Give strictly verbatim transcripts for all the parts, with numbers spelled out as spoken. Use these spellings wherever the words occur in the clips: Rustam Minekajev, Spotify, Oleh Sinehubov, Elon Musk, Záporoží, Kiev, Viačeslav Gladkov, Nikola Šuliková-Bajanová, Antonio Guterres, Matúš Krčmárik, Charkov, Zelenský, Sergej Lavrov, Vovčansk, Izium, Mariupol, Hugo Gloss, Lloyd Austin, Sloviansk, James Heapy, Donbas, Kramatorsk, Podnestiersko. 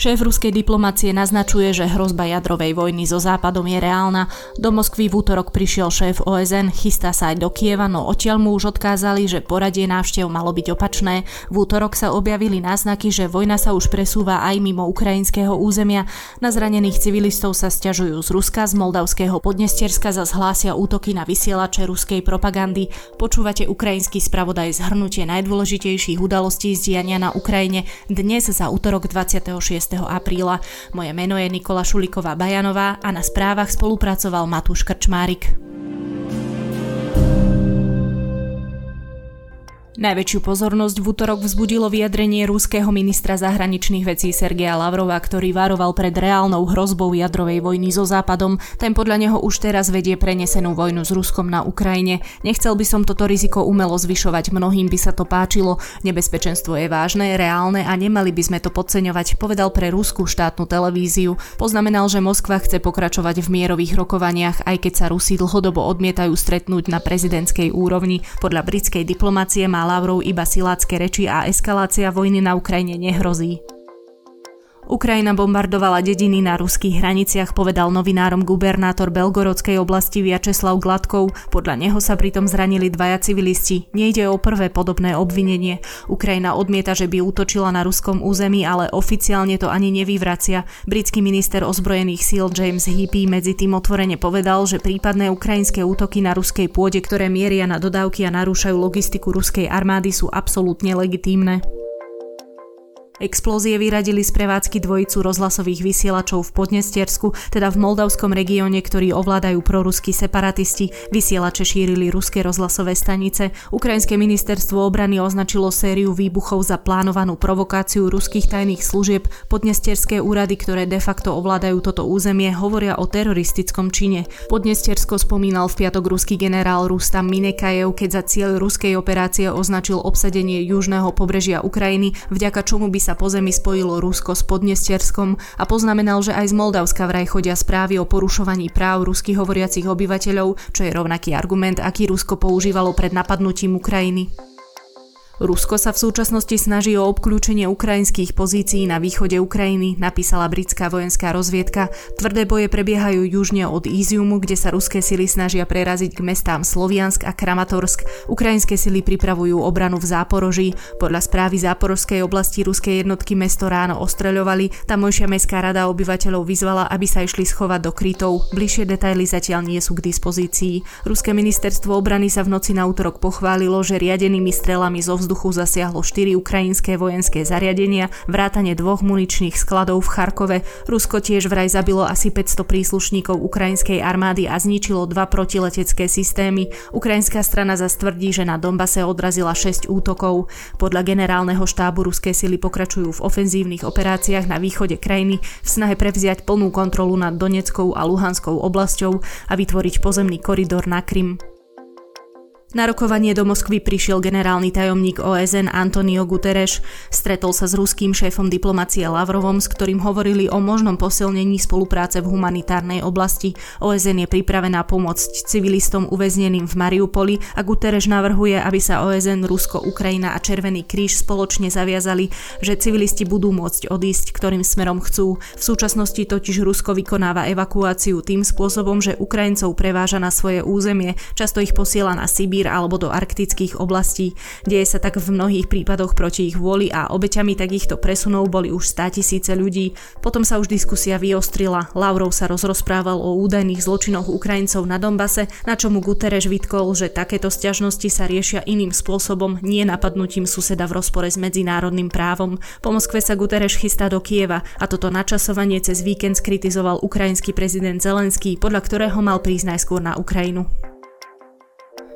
Šéf ruskej diplomacie naznačuje, že hrozba jadrovej vojny so Západom je reálna. Do Moskvy v útorok prišiel šéf ó es en, chystá sa aj do Kieva, no odtiaľ mu už odkázali, že poradie návštev malo byť opačné. V útorok sa objavili náznaky, že vojna sa už presúva aj mimo ukrajinského územia. Na zranených civilistov sa sťažujú z Ruska, z moldavského Podnestierska zas hlásia útoky na vysielače ruskej propagandy. Počúvate ukrajinský spravodaj, zhrnutie najdôležitejších udalostí z diania na Ukrajine dnes za útorok dvadsiateho šiesteho apríla. Moje meno je Nikola Šuliková-Bajanová a na správach spolupracoval Matúš Krčmárik. Najväčšiu pozornosť v útorok vzbudilo vyjadrenie ruského ministra zahraničných vecí Sergeja Lavrova, ktorý varoval pred reálnou hrozbou jadrovej vojny so Západom. Ten podľa neho už teraz vedie prenesenú vojnu s Ruskom na Ukrajine. Nechcel by som toto riziko umelo zvyšovať, mnohým by sa to páčilo. Nebezpečenstvo je vážne, reálne a nemali by sme to podceňovať, povedal pre ruskú štátnu televíziu. Poznamenal, že Moskva chce pokračovať v mierových rokovaniach, aj keď sa Rusi dlhodobo odmietajú stretnúť na prezidentskej úrovni. Podľa britskej diplomacie má Lavrov iba silácké reči a eskalácia vojny na Ukrajine nehrozí. Ukrajina bombardovala dediny na ruských hraniciach, povedal novinárom gubernátor Belgorodskej oblasti Viačeslav Gladkov. Podľa neho sa pritom zranili dvaja civilisti. Nejde o prvé podobné obvinenie. Ukrajina odmieta, že by útočila na ruskom území, ale oficiálne to ani nevyvracia. Britský minister ozbrojených síl James Heapy medzi tým otvorene povedal, že prípadné ukrajinské útoky na ruskej pôde, ktoré mieria na dodávky a narúšajú logistiku ruskej armády, sú absolútne legitímne. Explózie vyradili z prevádzky dvojicu rozhlasových vysielačov v Podnestiersku, teda v moldavskom regióne, ktorý ovládajú proruskí separatisti. Vysielače šírili ruské rozhlasové stanice. Ukrajinské ministerstvo obrany označilo sériu výbuchov za plánovanú provokáciu ruských tajných služieb. Podnestierské úrady, ktoré de facto ovládajú toto územie, hovoria o teroristickom čine. Podnestiersko spomínal v piatok ruský generál Rustam Minekajev, keď za cieľ ruskej operácie označil obsadenie južného pobrežia Ukrajiny, vďaka čomu by sa sa po zemi spojilo Rusko s Podnestierskom, a poznamenal, že aj z Moldavska vraj chodia správy o porušovaní práv rusky hovoriacich obyvateľov, čo je rovnaký argument, aký Rusko používalo pred napadnutím Ukrajiny. Rusko sa v súčasnosti snaží o obklúčenie ukrajinských pozícií na východe Ukrajiny, napísala britská vojenská rozviedka. Tvrdé boje prebiehajú južne od Iziumu, kde sa ruské sily snažia preraziť k mestám Sloviansk a Kramatorsk. Ukrajinské sily pripravujú obranu v Záporoží. Podľa správy Záporožskej oblasti ruské jednotky mesto ráno ostreľovali. Tamojšia mestská rada obyvateľov vyzvala, aby sa išli schovať do krytov. Bližšie detaily zatiaľ nie sú k dispozícii. Ruské ministerstvo obrany sa v noci na útorok pochválilo, že riadenými strelami zo vzduchu zasiahlo štyri ukrajinské vojenské zariadenia, vrátane dvoch muničných skladov v Charkove. Rusko tiež vraj zabilo asi päťsto príslušníkov ukrajinskej armády a zničilo dva protiletecké systémy. Ukrajinská strana zas tvrdí, že na Donbase odrazila šesť útokov. Podľa generálneho štábu ruské sily pokračujú v ofenzívnych operáciách na východe krajiny v snahe prevziať plnú kontrolu nad Doneckou a Luhanskou oblasťou a vytvoriť pozemný koridor na Krym. Na rokovanie do Moskvy prišiel generálny tajomník ó es en Antonio Guterres. Stretol sa s ruským šéfom diplomacie Lavrovom, s ktorým hovorili o možnom posilnení spolupráce v humanitárnej oblasti. ó es en je pripravená pomôcť civilistom uväzneným v Mariupoli a Guterres navrhuje, aby sa ó es en, Rusko, Ukrajina a Červený kríž spoločne zaviazali, že civilisti budú môcť odísť, ktorým smerom chcú. V súčasnosti totiž Rusko vykonáva evakuáciu tým spôsobom, že Ukrajincov preváža na svoje územie, často ich posiela na Sibír alebo do arktických oblastí. Deje sa tak v mnohých prípadoch proti ich vôli a obeťami takýchto presunov boli už státisíce ľudí. Potom sa už diskusia vyostrila. Lavrov sa rozrozprával o údajných zločinoch Ukrajincov na Donbase, na čomu Guterres vytkol, že takéto sťažnosti sa riešia iným spôsobom, nie napadnutím suseda v rozpore s medzinárodným právom. Po Moskve sa Guterres chystá do Kieva a toto načasovanie cez víkend skritizoval ukrajinský prezident Zelenský, podľa ktorého mal prísť najskôr na Ukrajinu.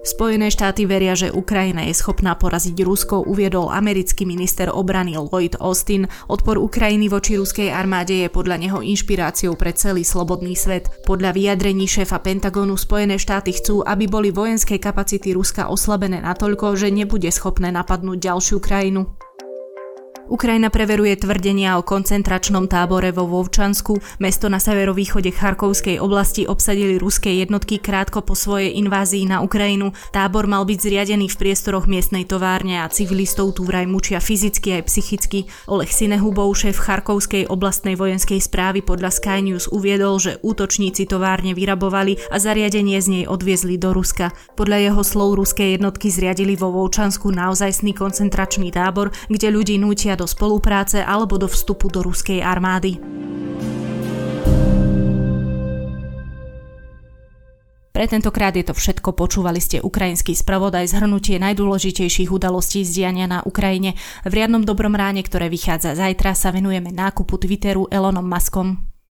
Spojené štáty veria, že Ukrajina je schopná poraziť Rusko, uviedol americký minister obrany Lloyd Austin. Odpor Ukrajiny voči ruskej armáde je podľa neho inšpiráciou pre celý slobodný svet. Podľa vyjadrení šéfa Pentagonu Spojené štáty chcú, aby boli vojenské kapacity Ruska oslabené natoľko, že nebude schopné napadnúť ďalšiu krajinu. Ukrajina preveruje tvrdenia o koncentračnom tábore vo Vovčansku. Mesto na severovýchode Charkovskej oblasti obsadili ruské jednotky krátko po svojej invázii na Ukrajinu. Tábor mal byť zriadený v priestoroch miestnej továrne a civilistov tu vraj mučia fyzicky aj psychicky. Oleh Sinehubov, šéf Charkovskej oblastnej vojenskej správy, podľa Sky News uviedol, že útočníci továrne vyrabovali a zariadenie z nej odviezli do Ruska. Podľa jeho slov ruské jednotky zriadili vo Vovčansku naozajstný koncentračný tábor, kde ľudí nútia do spolupráce alebo do vstupu do ruskej armády. Pre tentokrát je to všetko. Počúvali ste Ukrajinský spravodaj, zhrnutie najdôležitejších udalostí z diania na Ukrajine. V riadnom dobrom ráne, ktoré vychádza zajtra, sa venujeme nákupu Twitteru Elonom Muskom.